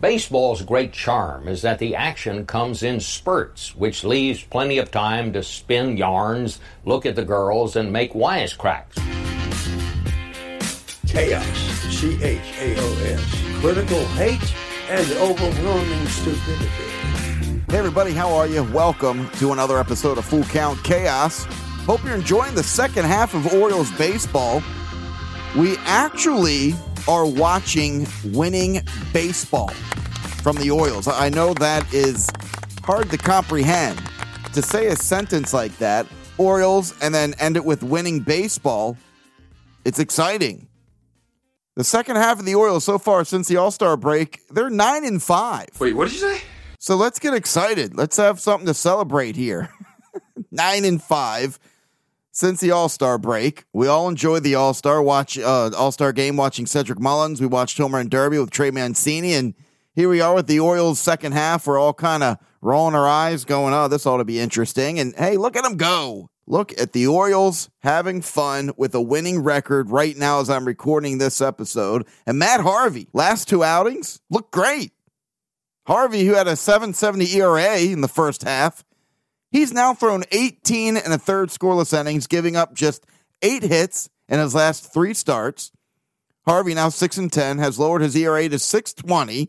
Baseball's great charm is that the action comes in spurts, which leaves plenty of time to spin yarns, look at the girls, and make wisecracks. Chaos, C-H-A-O-S, critical hate and overwhelming stupidity. Hey everybody, how are you? Welcome to another episode of Full Count Chaos. Hope you're enjoying the second half of Orioles baseball. We actually are watching winning baseball from the Orioles. I know that is hard to comprehend. To say a sentence like that, Orioles, and then end it with winning baseball, it's exciting. The second half of the Orioles so far since the All-Star break, they're 9-5. Wait, what did you say? So let's get excited. Let's have something to celebrate here. 9-5. Since the All-Star break, we all enjoyed the All-Star game watching Cedric Mullins. We watched Homer and Derby with Trey Mancini, and here we are with the Orioles' second half. We're all kind of rolling our eyes going, oh, this ought to be interesting. And, hey, look at them go. Look at the Orioles having fun with a winning record right now as I'm recording this episode. And Matt Harvey, last two outings, looked great. Harvey, who had a 7.70 ERA in the first half, he's now thrown 18 1/3 scoreless innings, giving up just 8 hits in his last 3 starts. Harvey, now 6-10, has lowered his ERA to 6.20.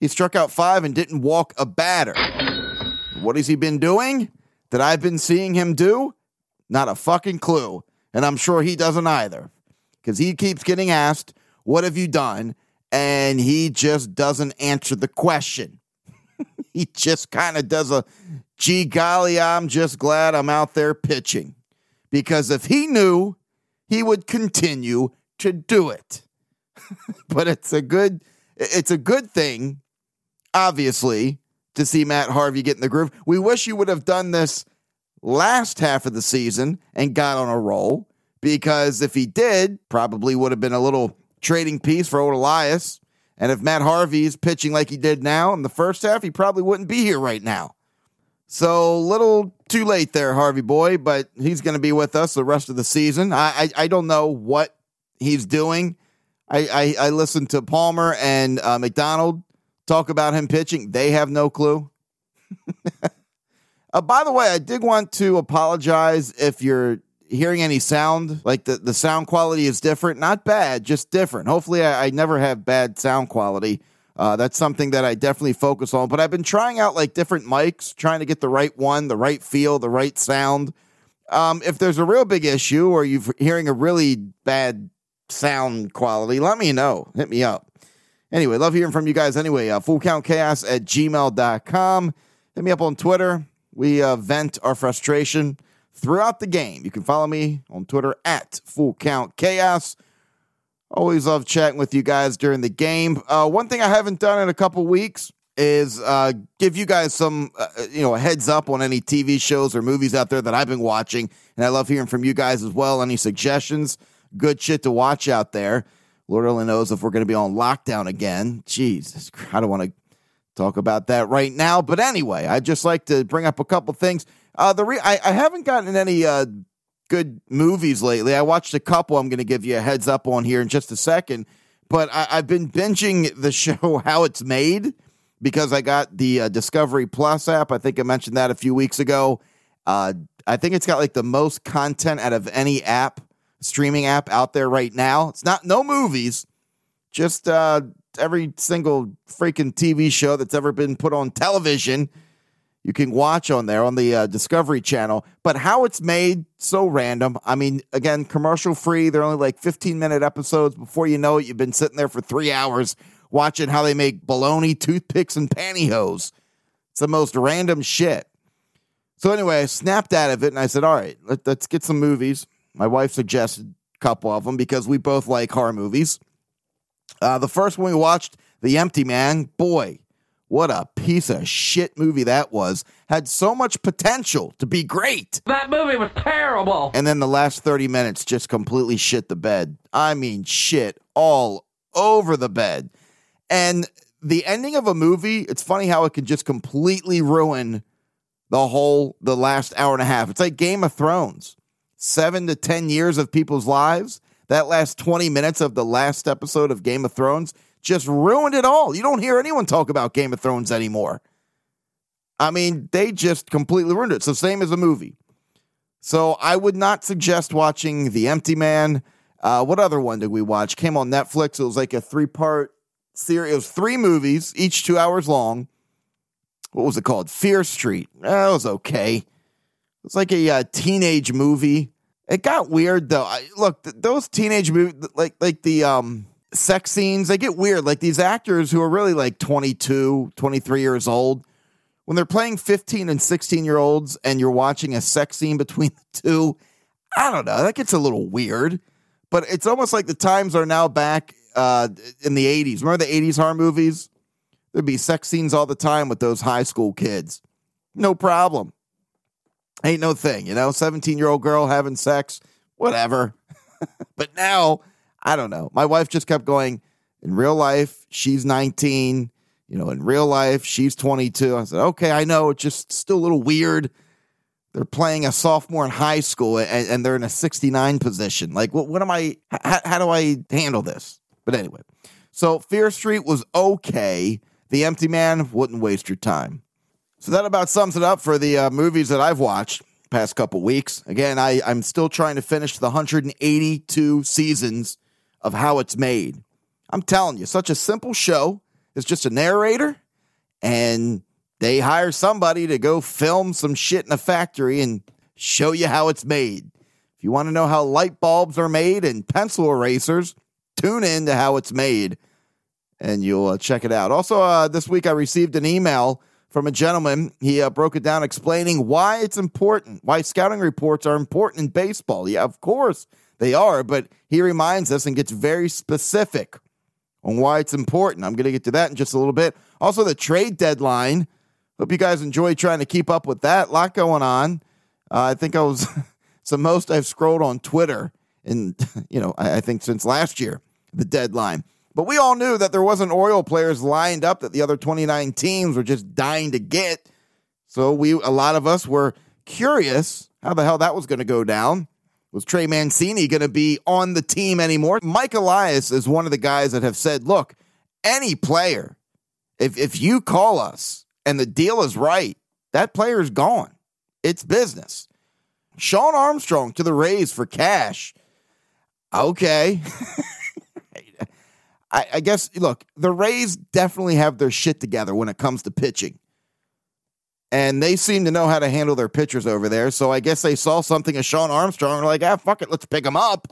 He struck out 5 and didn't walk a batter. What has he been doing that I've been seeing him do? Not a fucking clue. And I'm sure he doesn't either, because he keeps getting asked, what have you done? And he just doesn't answer the question. He just kind of does a, gee golly, I'm just glad I'm out there pitching. Because if he knew, he would continue to do it. But it's a good thing, obviously, to see Matt Harvey get in the groove. We wish he would have done this last half of the season and got on a roll. Because if he did, probably would have been a little trading piece for old Elias. And if Matt Harvey is pitching like he did now in the first half, he probably wouldn't be here right now. So a little too late there, Harvey boy, but he's going to be with us the rest of the season. I don't know what he's doing. I listened to Palmer and McDonald talk about him pitching. They have no clue. By the way, I did want to apologize if you're hearing any sound, like the sound quality is different. Not bad, just different. Hopefully I never have bad sound quality. That's something that I definitely focus on, but I've been trying out like different mics, trying to get the right one, the right feel, the right sound. If there's a real big issue or you're hearing a really bad sound quality, let me know. Hit me up. Anyway, love hearing from you guys. Anyway, fullcountchaos@gmail.com. Hit me up on Twitter. We vent our frustration throughout the game. You can follow me on Twitter at FullCountChaos. Always love chatting with you guys during the game. One thing I haven't done in a couple weeks is give you guys some, a heads up on any TV shows or movies out there that I've been watching. And I love hearing from you guys as well. Any suggestions? Good shit to watch out there. Lord only knows if we're going to be on lockdown again. Jesus, I don't want to talk about that right now. But anyway, I'd just like to bring up a couple things. I haven't gotten any good movies lately. I watched a couple I'm going to give you a heads up on here in just a second. But I've been binging the show How It's Made, because I got the Discovery Plus app. I think I mentioned that a few weeks ago. I think it's got like the most content out of any app, streaming app out there right now. It's not no movies, just every single freaking TV show that's ever been put on television. You can watch on there on the Discovery Channel. But How It's Made, so random. I mean, again, commercial free. They're only like 15-minute episodes. Before you know it, you've been sitting there for 3 hours watching how they make bologna, toothpicks, and pantyhose. It's the most random shit. So anyway, I snapped out of it, and I said, all right, let's get some movies. My wife suggested a couple of them because we both like horror movies. The first one we watched, The Empty Man. Boy, what a piece of shit movie that was. Had so much potential to be great. That movie was terrible. And then the last 30 minutes just completely shit the bed. I mean, shit all over the bed. And the ending of a movie, it's funny how it can just completely ruin the last hour and a half. It's like Game of Thrones. 7 to 10 years of people's lives. That last 20 minutes of the last episode of Game of Thrones just ruined it all. You don't hear anyone talk about Game of Thrones anymore. I mean, they just completely ruined it. So same as the movie. So I would not suggest watching The Empty Man. What other one did we watch? Came on Netflix. It was like a three-part series. It was 3 movies, each 2 hours long. What was it called? Fear Street. That was okay. It was like a teenage movie. It got weird, though. Those teenage movies, like the sex scenes, they get weird. Like these actors who are really like 22, 23 years old, when they're playing 15 and 16-year-olds and you're watching a sex scene between the two, I don't know. That gets a little weird. But it's almost like the times are now back in the 80s. Remember the 80s horror movies? There'd be sex scenes all the time with those high school kids. No problem. Ain't no thing, 17-year-old girl having sex, whatever. But now, I don't know. My wife just kept going, in real life, she's 19. In real life, she's 22. I said, okay, I know. It's just still a little weird. They're playing a sophomore in high school, and they're in a 69 position. Like, what am I, how do I handle this? But anyway, so Fear Street was okay. The Empty Man wouldn't waste your time. So that about sums it up for the movies that I've watched past couple weeks. Again, I'm still trying to finish the 182 seasons of How It's Made. I'm telling you, such a simple show. It's just a narrator, and they hire somebody to go film some shit in a factory and show you how it's made. If you want to know how light bulbs are made and pencil erasers, tune in to How It's Made, and you'll check it out. Also, this week I received an email from a gentleman. He broke it down explaining why it's important, why scouting reports are important in baseball. Yeah, of course they are, but he reminds us and gets very specific on why it's important. I'm going to get to that in just a little bit. Also, the trade deadline. Hope you guys enjoy trying to keep up with that. A lot going on. I think I was it's the most I've scrolled on Twitter in, I think since last year, the deadline. But we all knew that there wasn't Oriole players lined up that the other 29 teams were just dying to get. So a lot of us were curious how the hell that was going to go down. Was Trey Mancini going to be on the team anymore? Mike Elias is one of the guys that have said, look, any player, if you call us and the deal is right, that player is gone. It's business. Shawn Armstrong to the Rays for cash. Okay. I guess, look, the Rays definitely have their shit together when it comes to pitching. And they seem to know how to handle their pitchers over there. So I guess they saw something of Shawn Armstrong and were like, fuck it. Let's pick him up.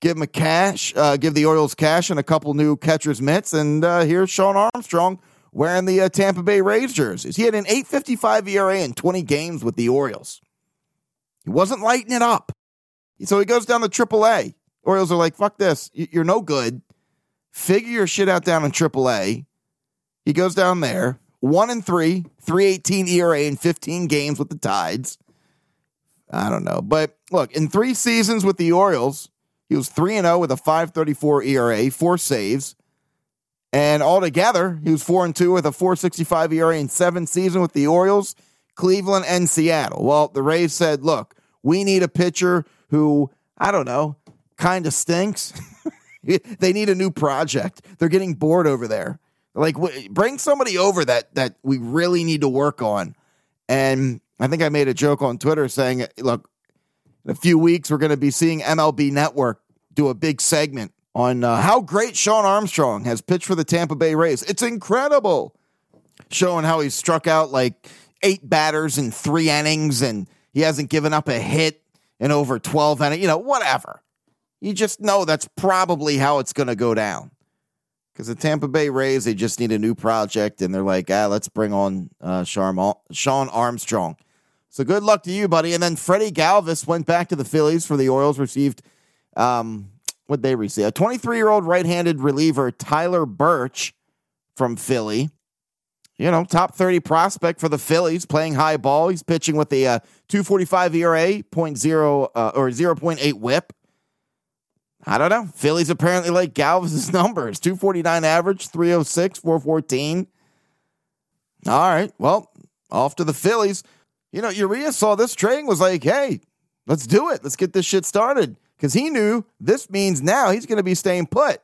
Give him give the Orioles cash and a couple new catcher's mitts. And here's Shawn Armstrong wearing the Tampa Bay Rays jerseys. He had an 8.55 ERA in 20 games with the Orioles. He wasn't lighting it up. So he goes down to AAA. Orioles are like, fuck this. You're no good. Figure your shit out down in AAA. He goes down there. 1-3, 3.18 ERA in 15 games with the Tides. I don't know. But look, in 3 seasons with the Orioles, he was 3-0 with a 5.34 ERA, 4 saves. And altogether, he was 4-2 with a 4.65 ERA in 7 seasons with the Orioles, Cleveland, and Seattle. Well, the Rays said, look, we need a pitcher who, I don't know, kind of stinks. They need a new project. They're getting bored over there. Like, bring somebody over that we really need to work on. And I think I made a joke on Twitter saying, look, in a few weeks, we're going to be seeing MLB Network do a big segment on how great Shawn Armstrong has pitched for the Tampa Bay Rays. It's incredible. Showing how he struck out like 8 batters in 3 innings and he hasn't given up a hit in over 12 innings, whatever. You just know that's probably how it's going to go down. Because the Tampa Bay Rays, they just need a new project, and they're like, let's bring on Shawn Armstrong. So good luck to you, buddy. And then Freddie Galvis went back to the Phillies for the Orioles, received what they received. A 23-year-old right-handed reliever, Tyler Birch from Philly. Top 30 prospect for the Phillies, playing high ball. He's pitching with a 2.45 ERA, 0.8 whip. I don't know. Phillies apparently like Galvis' numbers. 249 average, 306, 414. All right. Well, off to the Phillies. Urias saw this trade and was like, hey, let's do it. Let's get this shit started. Because he knew this means now he's going to be staying put.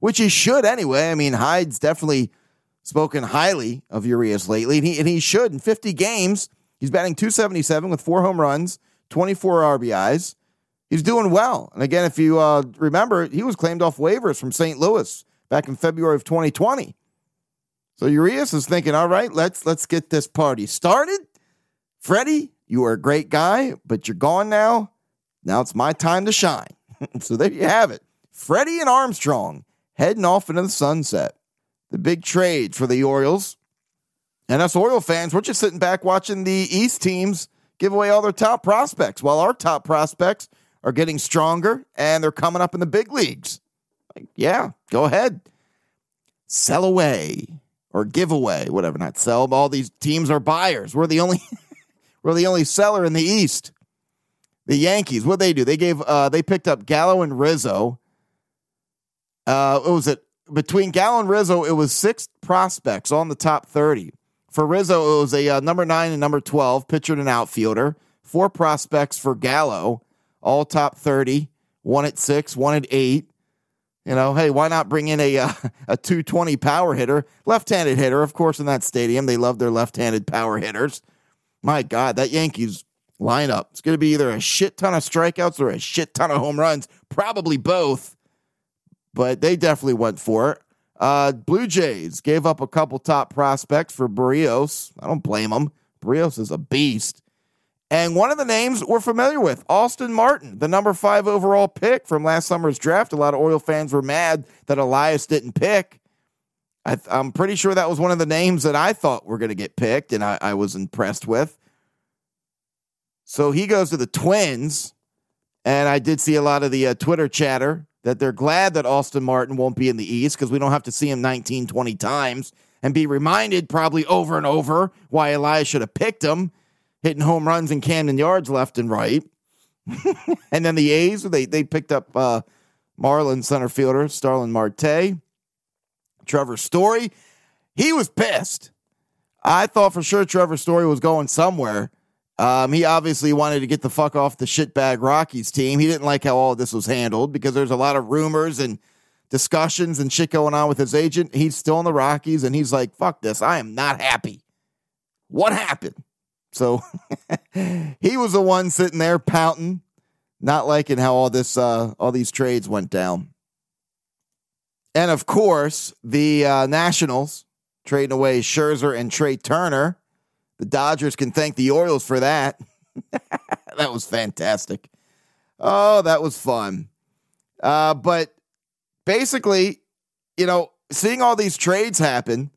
which he should anyway. I mean, Hyde's definitely spoken highly of Urias lately, and he should. In 50 games, he's batting .277 with 4 home runs, 24 RBIs. He's doing well. And again, if you remember, he was claimed off waivers from St. Louis back in February of 2020. So Urias is thinking, all right, let's get this party started. Freddie, you are a great guy, but you're gone now. Now it's my time to shine. So there you have it. Freddie and Armstrong heading off into the sunset. The big trade for the Orioles. And us Oriole fans, we're just sitting back watching the East teams give away all their top prospects while our top prospects are getting stronger and they're coming up in the big leagues. Like, yeah, go ahead. Sell away or give away, whatever, not sell. But all these teams are buyers. We're the only seller in the East. The Yankees, what'd they do? They gave they picked up Gallo and Rizzo. Between Gallo and Rizzo, it was 6 prospects on the top 30. For Rizzo, it was a number 9 and number 12 pitcher and an outfielder. 4 prospects for Gallo, all top 30. 1 at 6, 1 at 8. You know, hey, why not bring in a 220 power hitter, left-handed hitter? Of course, in that stadium, they love their left-handed power hitters. My God, that Yankees lineup. It's going to be either a shit ton of strikeouts or a shit ton of home runs. Probably both, but they definitely went for it. Blue Jays gave up a couple top prospects for Barrios. I don't blame them. Barrios is a beast. And one of the names we're familiar with, Austin Martin, the number 5 overall pick from last summer's draft. A lot of Oriole fans were mad that Elias didn't pick. I'm pretty sure that was one of the names that I thought were going to get picked, and I was impressed with. So he goes to the Twins, and I did see a lot of the Twitter chatter that they're glad that Austin Martin won't be in the East because we don't have to see him 19, 20 times and be reminded probably over and over why Elias should have picked him, hitting home runs in Camden Yards left and right. And then the A's, they picked up Marlins center fielder Starlin Marte. Trevor Story, he was pissed. I thought for sure Trevor Story was going somewhere. He obviously wanted to get the fuck off the shitbag Rockies team. He didn't like how all this was handled because there's a lot of rumors and discussions and shit going on with his agent. He's still in the Rockies, and he's like, fuck this. I am not happy. What happened? So he was the one sitting there pouting, not liking how all this, all these trades went down. And, of course, the Nationals trading away Scherzer and Trey Turner. The Dodgers can thank the Orioles for that. That was fantastic. Oh, that was fun. But basically, you know, seeing all these trades happen,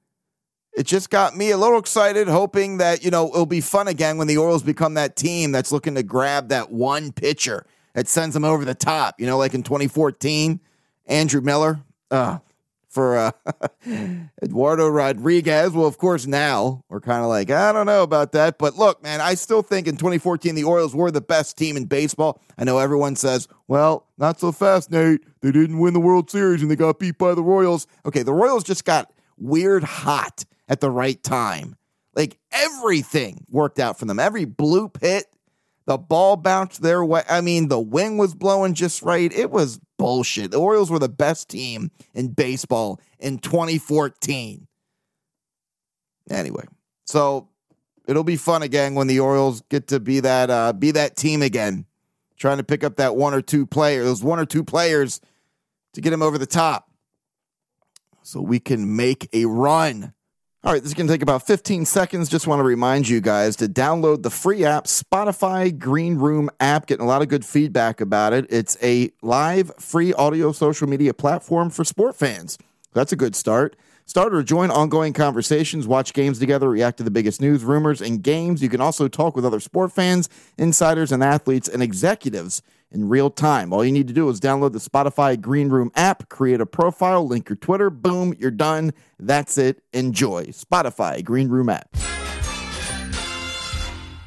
it just got me a little excited, hoping that, you know, it'll be fun again when the Orioles become that team that's looking to grab that one pitcher that sends them over the top. You know, like in 2014, Andrew Miller for Eduardo Rodriguez. Well, of course, now we're kind of like, I don't know about that. But look, man, I still think in 2014, the Orioles were the best team in baseball. I know everyone says, well, not so fast, Nate. They didn't win the World Series and they got beat by the Royals. Okay, the Royals just got weird hot at the right time. Like, everything worked out for them. Every bloop hit, the ball bounced their way. I mean, the wind was blowing just right. It was bullshit. The Orioles were the best team in baseball in 2014. Anyway, so it'll be fun again when the Orioles get to be that team again, trying to pick up that one or two players to get them over the top so we can make a run. All right, this is going to take about 15 seconds. Just want to remind you guys to download the free app, Spotify Green Room app. Getting a lot of good feedback about it. It's a live, free audio social media platform for sport fans. That's a good start. Start or join ongoing conversations, watch games together, react to the biggest news, rumors, and games. You can also talk with other sport fans, insiders, and athletes, and executives in real time. All you need to do is download the Spotify Green Room app, create a profile, link your Twitter, boom, you're done. That's it. Enjoy. Spotify Green Room app.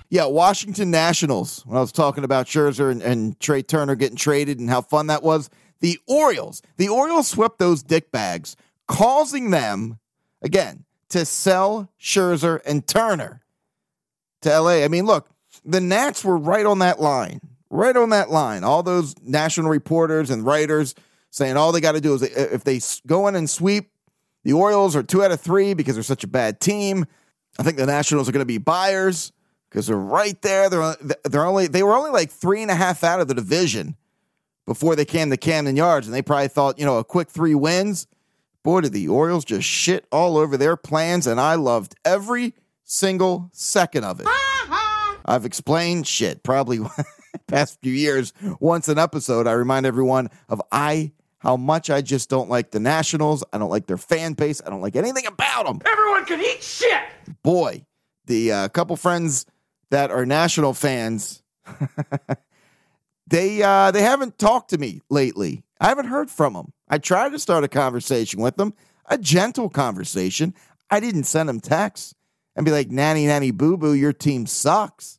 Yeah, Washington Nationals. When I was talking about Scherzer and Trey Turner getting traded and how fun that was, the Orioles swept those dickbags, causing them, again, to sell Scherzer and Turner to L.A. I mean, look, the Nats were right on that line. All those national reporters and writers saying all they got to do is if they go in and sweep, the Orioles are 2 out of 3 because they're such a bad team. I think the Nationals are going to be buyers because they're right there. They were only like 3.5 out of the division before they came to Camden Yards, and they probably thought, you know, a quick 3 wins. Boy, did the Orioles just shit all over their plans, and I loved every single second of it. I've explained shit probably past few years. Once an episode, I remind everyone of how much I just don't like the Nationals. I don't like their fan base. I don't like anything about them. Everyone can eat shit. Boy, the couple friends that are National fans, they haven't talked to me lately. I haven't heard from them. I tried to start a conversation with them, a gentle conversation. I didn't send them texts and be like, nanny, nanny, boo-boo, your team sucks.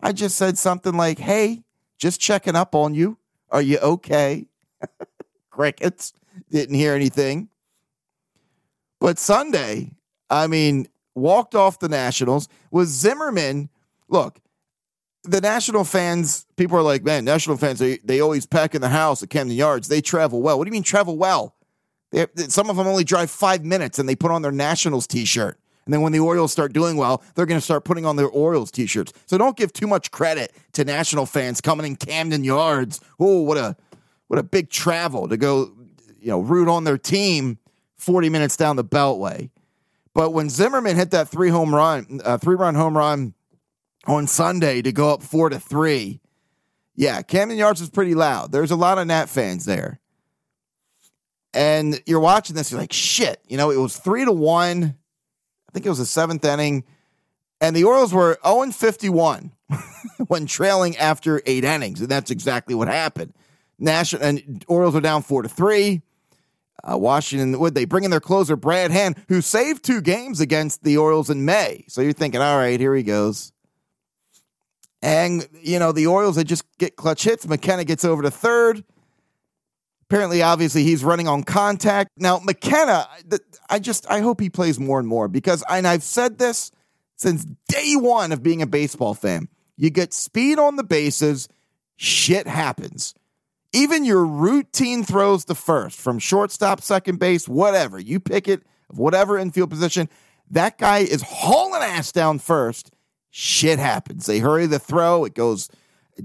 I just said something like, hey, just checking up on you. Are you okay? Crickets. Didn't hear anything. But Sunday, I mean, walked off the Nationals with Zimmerman. Look, the National fans, people are like, man, National fans, they always pack in the house at Camden Yards. They travel well. What do you mean travel well? Some of them only drive 5 minutes and they put on their Nationals t-shirt. And then when the Orioles start doing well, they're going to start putting on their Orioles t-shirts. So don't give too much credit to National fans coming in Camden Yards. Oh, what a big travel to go, you know, root on their team 40 minutes down the beltway. But when Zimmerman hit that three-run home run on Sunday to go up 4-3, yeah, Camden Yards was pretty loud. There's a lot of Nat fans there. And you're watching this, you're like, shit, you know, it was 3-1. I think it was the seventh inning. And the Orioles were 0-51 when trailing after 8 innings. And that's exactly what happened. National and Orioles are down 4-3. Washington, would they bring in their closer Brad Hand, who saved 2 games against the Orioles in May? So you're thinking, all right, here he goes. And you know the Orioles, they just get clutch hits. McKenna gets over to third. Apparently, obviously, he's running on contact now. McKenna, I hope he plays more and more because, and I've said this since day one of being a baseball fan, you get speed on the bases, shit happens. Even your routine throws to first from shortstop, second base, whatever. You pick it, whatever infield position. That guy is hauling ass down first. Shit happens. They hurry the throw. It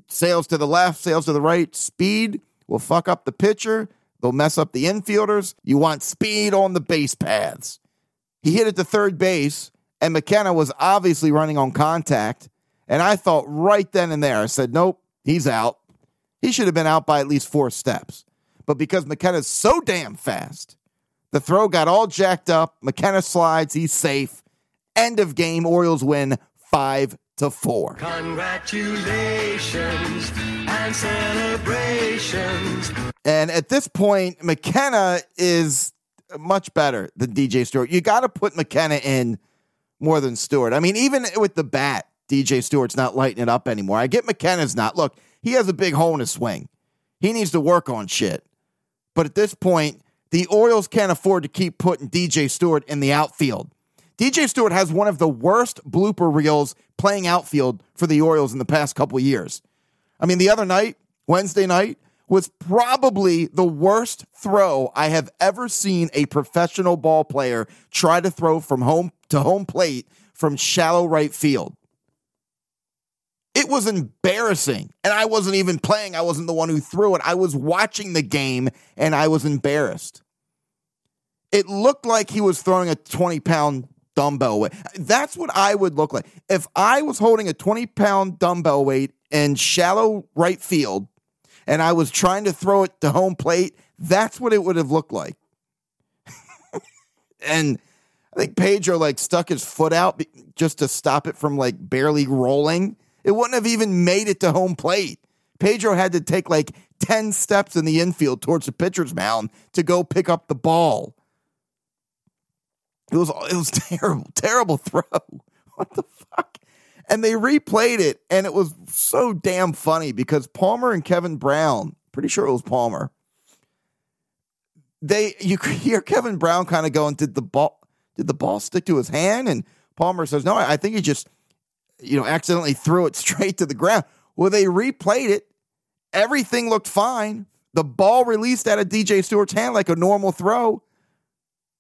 sails to the left, sails to the right. Speed will fuck up the pitcher. They'll mess up the infielders. You want speed on the base paths. He hit it to third base, and McKenna was obviously running on contact. And I thought right then and there, I said, nope, he's out. He should have been out by at least 4 steps. But because McKenna's so damn fast, the throw got all jacked up. McKenna slides. He's safe. End of game. Orioles win 5-4. Congratulations and celebrations. And at this point, McKenna is much better than DJ Stewart. You got to put McKenna in more than Stewart. I mean, even with the bat, DJ Stewart's not lighting it up anymore. I get McKenna's not. Look, he has a big hole in his swing. He needs to work on shit. But at this point, the Orioles can't afford to keep putting DJ Stewart in the outfield. DJ Stewart has one of the worst blooper reels playing outfield for the Orioles in the past couple of years. I mean, the other night, Wednesday night, was probably the worst throw I have ever seen a professional ball player try to throw from home to home plate from shallow right field. It was embarrassing, and I wasn't even playing. I wasn't the one who threw it. I was watching the game, and I was embarrassed. It looked like he was throwing a 20-pound dumbbell weight. That's what I would look like. If I was holding a 20-pound dumbbell weight in shallow right field, and I was trying to throw it to home plate, that's what it would have looked like. And I think Pedro, stuck his foot out just to stop it from, barely rolling. It wouldn't have even made it to home plate. Pedro had to take 10 steps in the infield towards the pitcher's mound to go pick up the ball. It was terrible, terrible throw. What the fuck? And they replayed it, and it was so damn funny because Palmer and Kevin Brown, pretty sure it was Palmer, you could hear Kevin Brown kind of going, did the ball stick to his hand? And Palmer says, no, I think he just, accidentally threw it straight to the ground. Well, they replayed it. Everything looked fine. The ball released out of DJ Stewart's hand like a normal throw,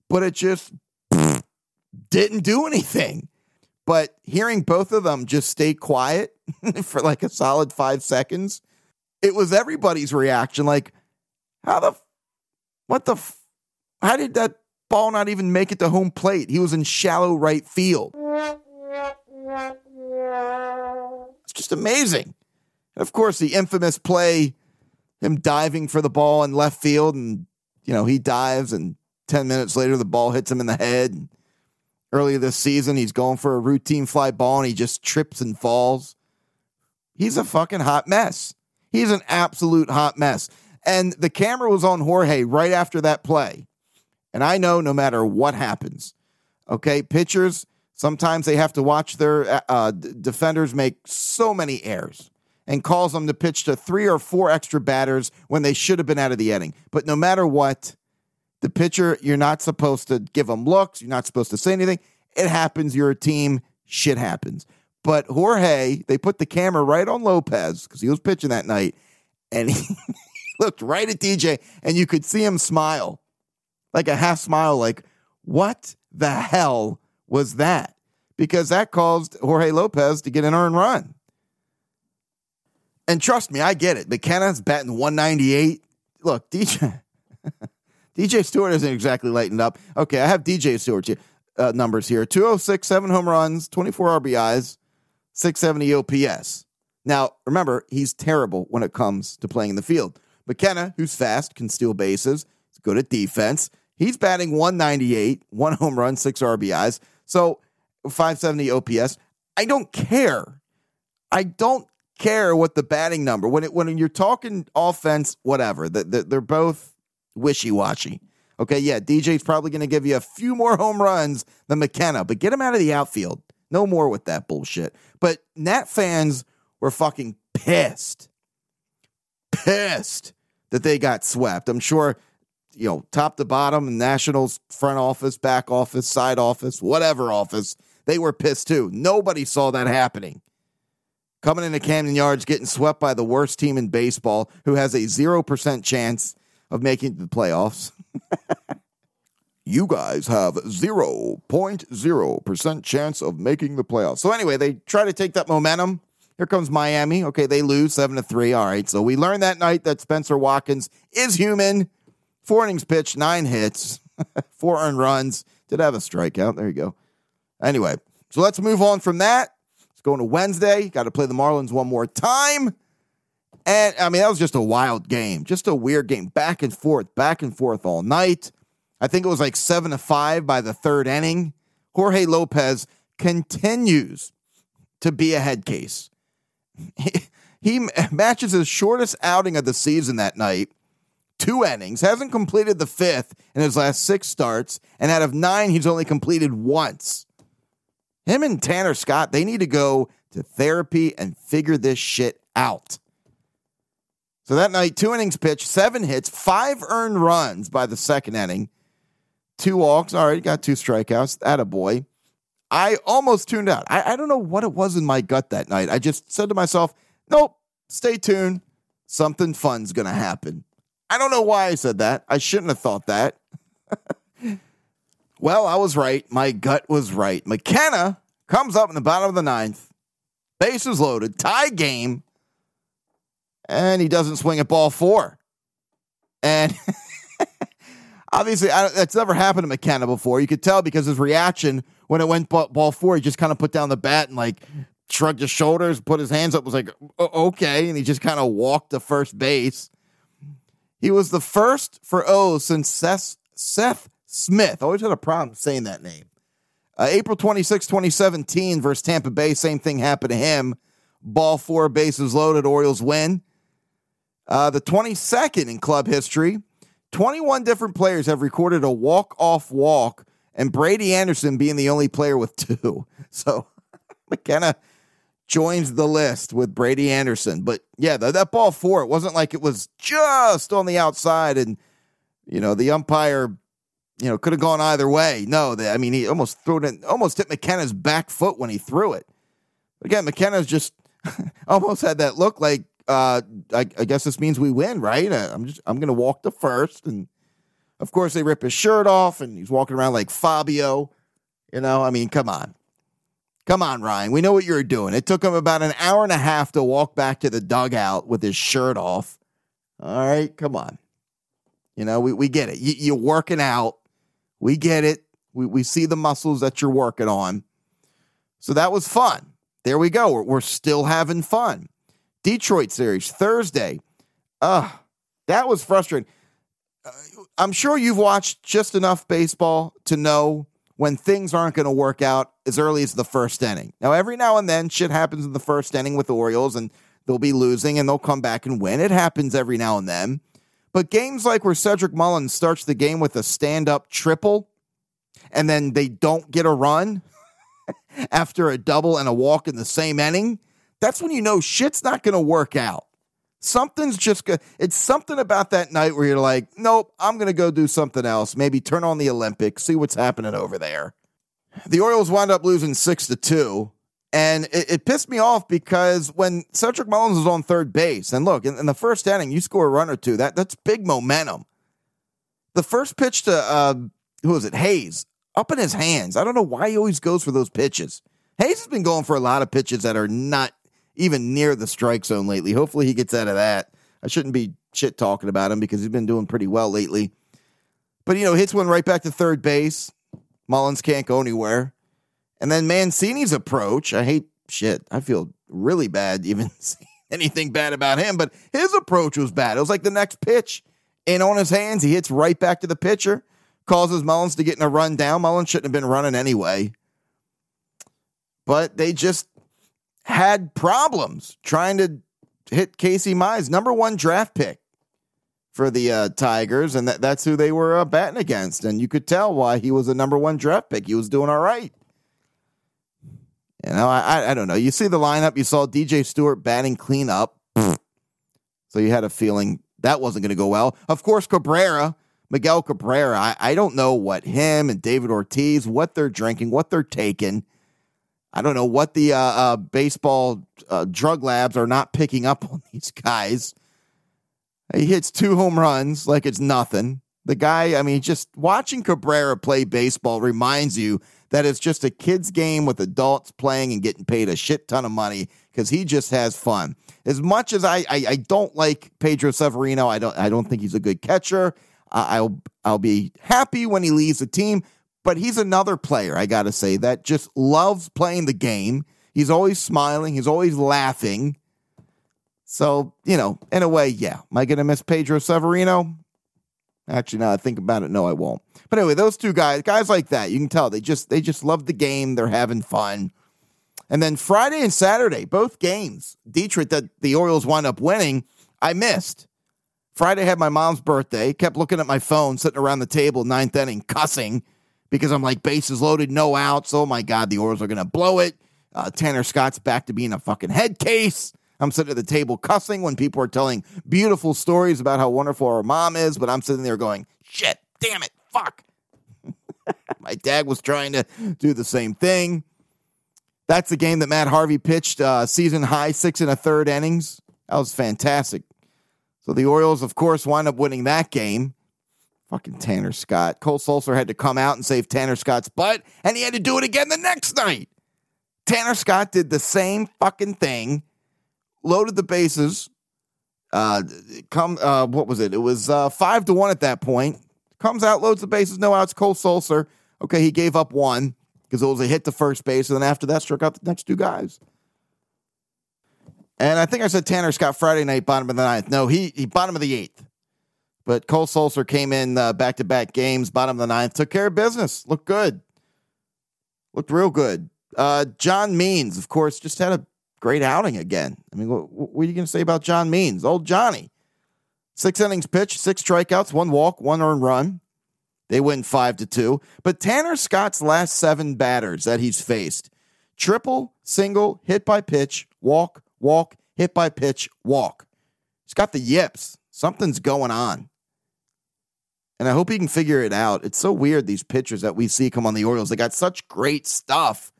but it just didn't do anything. But hearing both of them just stay quiet for like a solid 5 seconds, it was everybody's reaction. Like, how did that ball not even make it to home plate? He was in shallow right field. It's just amazing. And of course, the infamous play, him diving for the ball in left field, and, you know, he dives, and 10 minutes later, the ball hits him in the head. And earlier this season, he's going for a routine fly ball, and he just trips and falls. He's a fucking hot mess. He's an absolute hot mess. And the camera was on Jorge right after that play. And I know no matter what happens, okay, pitchers, sometimes they have to watch their defenders make so many errors and cause them to pitch to 3 or 4 extra batters when they should have been out of the inning. But no matter what, the pitcher, you're not supposed to give them looks. You're not supposed to say anything. It happens. You're a team. Shit happens. But Jorge, they put the camera right on Lopez because he was pitching that night, and he looked right at DJ, and you could see him smile, like a half smile, like, what the hell was that? Because that caused Jorge Lopez to get an earned run. And trust me, I get it. McKenna's batting 198. Look, DJ Stewart isn't exactly lightened up. Okay, I have DJ Stewart's numbers here. 206, 7 home runs, 24 RBIs, 670 OPS. Now, remember, he's terrible when it comes to playing in the field. McKenna, who's fast, can steal bases, is good at defense. He's batting 198, 1 home run, 6 RBIs. So, 570 OPS. I don't care. I don't care what the batting number, when you're talking offense, whatever, they're both wishy-washy. Okay, yeah, DJ's probably going to give you a few more home runs than McKenna, but get him out of the outfield. No more with that bullshit. But Nat fans were fucking pissed that they got swept. I'm sure, you know, top to bottom, Nationals front office, back office, side office, whatever office, they were pissed too. Nobody saw that happening. Coming into Camden Yards, getting swept by the worst team in baseball, who has a 0% chance of making the playoffs. You guys have 0.0% chance of making the playoffs. So anyway, they try to take that momentum. Here comes Miami. Okay, they lose 7-3. All right, so we learned that night that Spencer Watkins is human. 4 innings pitched, 9 hits, 4 earned runs. Did have a strikeout. There you go. Anyway, so let's move on from that. Going to Wednesday, got to play the Marlins one more time. And, I mean, that was just a wild game. Just a weird game. Back and forth all night. I think it was like 7-5 by the third inning. Jorge Lopez continues to be a head case. He matches his shortest outing of the season that night. 2 innings. Hasn't completed the 5th in his last 6 starts. And out of 9, he's only completed once. Him and Tanner Scott, they need to go to therapy and figure this shit out. So that night, 2 innings pitched, 7 hits, 5 earned runs by the second inning, 2 walks. All right, got 2 strikeouts. Attaboy. I almost tuned out. I don't know what it was in my gut that night. I just said to myself, nope, stay tuned. Something fun's going to happen. I don't know why I said that. I shouldn't have thought that. Well, I was right. My gut was right. McKenna comes up in the bottom of the 9th. Bases loaded. Tie game. And he doesn't swing at ball 4. And obviously, that's never happened to McKenna before. You could tell because his reaction when it went ball 4, he just kind of put down the bat and like shrugged his shoulders, put his hands up, was like, okay. And he just kind of walked to first base. He was the first for O since Seth Smith. Always had a problem saying that name. April 26, 2017 versus Tampa Bay. Same thing happened to him. Ball 4, bases loaded. Orioles win. The 22nd in club history. 21 different players have recorded a walk-off walk, and Brady Anderson being the only player with 2. So McKenna joins the list with Brady Anderson. But yeah, that ball 4, it wasn't like it was just on the outside and, you know, the umpire, you know, could have gone either way. No, he almost threw it in, almost hit McKenna's back foot when he threw it. Again, McKenna's just almost had that look like, I guess this means we win, right? I'm going to walk the first. And of course they rip his shirt off and he's walking around like Fabio, you know, I mean, come on, Ryan, we know what you're doing. It took him about an hour and a half to walk back to the dugout with his shirt off. All right. Come on. You know, we get it. You're working out. We get it. We see the muscles that you're working on. So that was fun. There we go. We're still having fun. Detroit series Thursday. That was frustrating. I'm sure you've watched just enough baseball to know when things aren't going to work out as early as the first inning. Now, every now and then shit happens in the first inning with the Orioles and they'll be losing and they'll come back and win. It happens every now and then. But games like where Cedric Mullins starts the game with a stand-up triple and then they don't get a run after a double and a walk in the same inning, that's when you know shit's not going to work out. Something's just good. It's something about that night where you're like, nope, I'm going to go do something else. Maybe turn on the Olympics, see what's happening over there. The Orioles wound up losing 6-2. And it pissed me off because when Cedric Mullins was on third base, and look, in the first inning, you score a run or two. That's big momentum. The first pitch to, Hayes, up in his hands. I don't know why he always goes for those pitches. Hayes has been going for a lot of pitches that are not even near the strike zone lately. Hopefully he gets out of that. I shouldn't be shit talking about him because he's been doing pretty well lately. But, you know, hits one right back to third base. Mullins can't go anywhere. And then Mancini's approach, I feel really bad even seeing anything bad about him, but his approach was bad. It was like the next pitch in on his hands. He hits right back to the pitcher, causes Mullins to get in a run down. Mullins shouldn't have been running anyway. But they just had problems trying to hit Casey Mize, number one draft pick for the Tigers, and that's who they were batting against. And you could tell why he was a number one draft pick. He was doing all right. You know, I don't know. You see the lineup, you saw DJ Stewart batting cleanup. So you had a feeling that wasn't going to go well. Of course, Miguel Cabrera, I don't know what him and David Ortiz, what they're drinking, what they're taking. I don't know what the baseball drug labs are not picking up on these guys. He hits 2 home runs like it's nothing. The guy, I mean, just watching Cabrera play baseball reminds you that it's just a kid's game with adults playing and getting paid a shit ton of money because he just has fun. As much as I don't like Pedro Severino, I don't think he's a good catcher. I'll be happy when he leaves the team, but he's another player, I gotta say, that just loves playing the game. He's always smiling. He's always laughing. So, you know, in a way, yeah. Am I gonna miss Pedro Severino? Actually, now I think about it, no, I won't. But anyway, those two guys like that, you can tell they just love the game. They're having fun. And then Friday and Saturday, both games, Detroit that the Orioles wind up winning, I missed. Friday had my mom's birthday. Kept looking at my phone, sitting around the table, ninth inning, cussing because I'm like, bases loaded, no outs. Oh my God, the Orioles are gonna blow it. Tanner Scott's back to being a fucking head case. I'm sitting at the table cussing when people are telling beautiful stories about how wonderful our mom is, but I'm sitting there going, shit, damn it, fuck. My dad was trying to do the same thing. That's the game that Matt Harvey pitched, season high 6 1/3 innings. That was fantastic. So the Orioles, of course, wind up winning that game. Fucking Tanner Scott. Cole Sulser had to come out and save Tanner Scott's butt, and he had to do it again the next night. Tanner Scott did the same fucking thing. Loaded the bases. What was it? It was 5-1 at that point. Comes out, loads the bases, no outs. Cole Sulser. Okay, he gave up one because it was a hit to first base, and then after that, struck out the next two guys. And I think I said Tanner Scott Friday night, bottom of the ninth. No, he bottom of the eighth. But Cole Sulser came in back-to-back games, bottom of the ninth, took care of business. Looked good. Looked real good. John Means, of course, just had a great outing again. I mean, what are you going to say about John Means? Old Johnny. 6 innings pitched, 6 strikeouts, 1 walk, 1 earned run. They win 5-2. But Tanner Scott's last 7 batters that he's faced, triple, single, hit by pitch, walk, walk, hit by pitch, walk. He's got the yips. Something's going on. And I hope he can figure it out. It's so weird, these pitchers that we see come on the Orioles. They got such great stuff.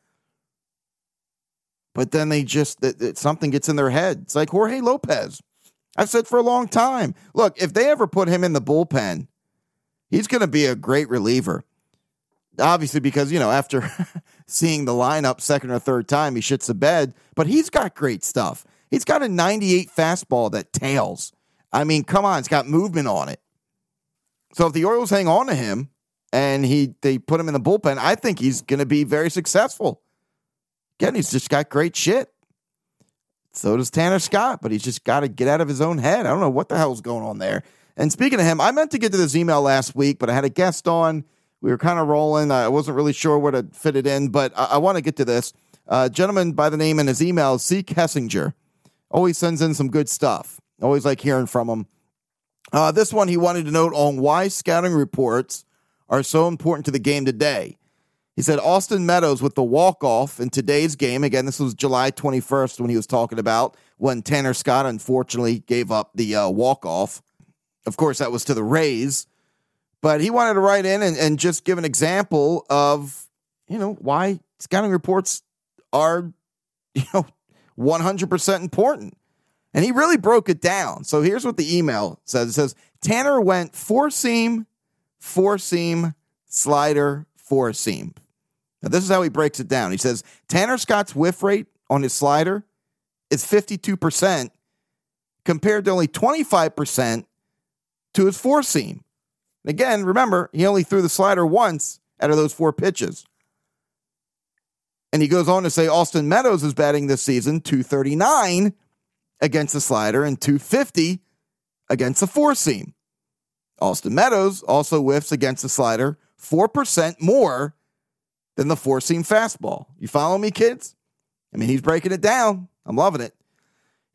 But then they just, something gets in their head. It's like Jorge Lopez. I've said for a long time, look, if they ever put him in the bullpen, he's going to be a great reliever. Obviously, because, you know, after seeing the lineup second or third time, he shits the bed. But he's got great stuff. He's got a 98 fastball that tails. I mean, come on, it's got movement on it. So if the Orioles hang on to him and they put him in the bullpen, I think he's going to be very successful. Again, he's just got great shit. So does Tanner Scott, but he's just got to get out of his own head. I don't know what the hell's going on there. And speaking of him, I meant to get to this email last week, but I had a guest on. We were kind of rolling. I wasn't really sure where to fit it in, but I want to get to this. A gentleman by the name in his email, C. Kessinger, always sends in some good stuff. Always like hearing from him. This one, he wanted to note on why scouting reports are so important to the game today. He said Austin Meadows with the walk-off in today's game. Again, this was July 21st when he was talking about when Tanner Scott unfortunately gave up the walk-off. Of course, that was to the Rays. But he wanted to write in and just give an example of, you know, why scouting reports are, you know, 100% important. And he really broke it down. So here's what the email says. It says, Tanner went four-seam, slider, four-seam. Now, this is how he breaks it down. He says, Tanner Scott's whiff rate on his slider is 52% compared to only 25% to his four-seam. Again, remember, he only threw the slider once out of those four pitches. And he goes on to say Austin Meadows is batting this season .239 against the slider and .250 against the four-seam. Austin Meadows also whiffs against the slider 4% more than the four-seam fastball. You follow me, kids? I mean, he's breaking it down. I'm loving it.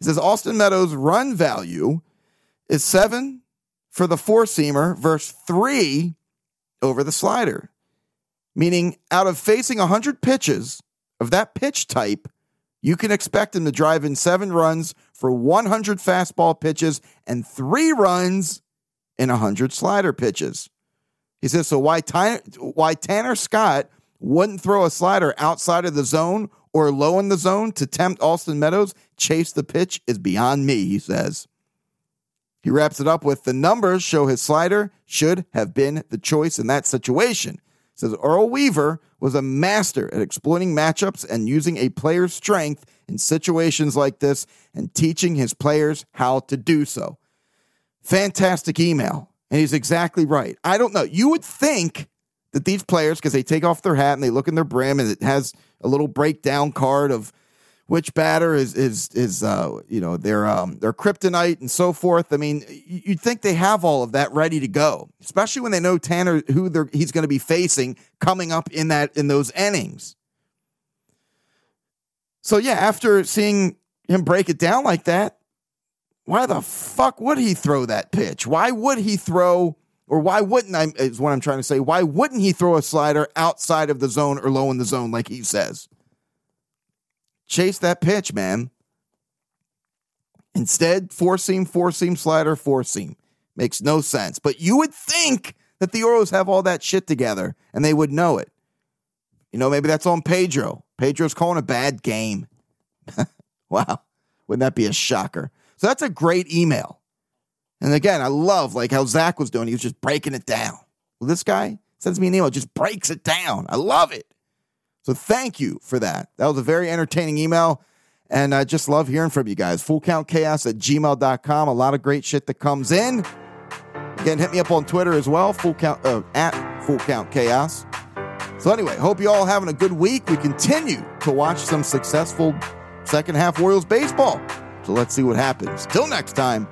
He says Austin Meadows' run value is 7 for the four-seamer versus 3 over the slider. Meaning, out of facing 100 pitches of that pitch type, you can expect him to drive in 7 runs for 100 fastball pitches and 3 runs in 100 slider pitches. He says, so why Tanner Scott wouldn't throw a slider outside of the zone or low in the zone to tempt Austin Meadows chase the pitch is beyond me, he says. He wraps it up with the numbers show his slider should have been the choice in that situation. He says Earl Weaver was a master at exploiting matchups and using a player's strength in situations like this and teaching his players how to do so. Fantastic email. And he's exactly right. I don't know. You would think that these players, because they take off their hat and they look in their brim and it has a little breakdown card of which batter is you know, their kryptonite and so forth. I mean, you'd think they have all of that ready to go, especially when they know Tanner, who he's going to be facing coming up in those innings. So yeah, after seeing him break it down like that, why the fuck would he throw that pitch? Why would he throw, or why wouldn't I, is what I'm trying to say. Why wouldn't he throw a slider outside of the zone or low in the zone? Like he says, chase that pitch, man. Instead, four-seam, slider, four-seam. Makes no sense. But you would think that the Orioles have all that shit together, and they would know it. You know, maybe that's on Pedro. Pedro's calling a bad game. Wow. Wouldn't that be a shocker? So that's a great email. And again, I love like how Zach was doing. He was just breaking it down. Well, this guy sends me an email, just breaks it down. I love it. So thank you for that. That was a very entertaining email, and I just love hearing from you guys. FullCountChaos@gmail.com. A lot of great shit that comes in. Again, hit me up on Twitter as well, @FullCountChaos. So anyway, hope you all are having a good week. We continue to watch some successful second half Orioles baseball. So let's see what happens. Till next time.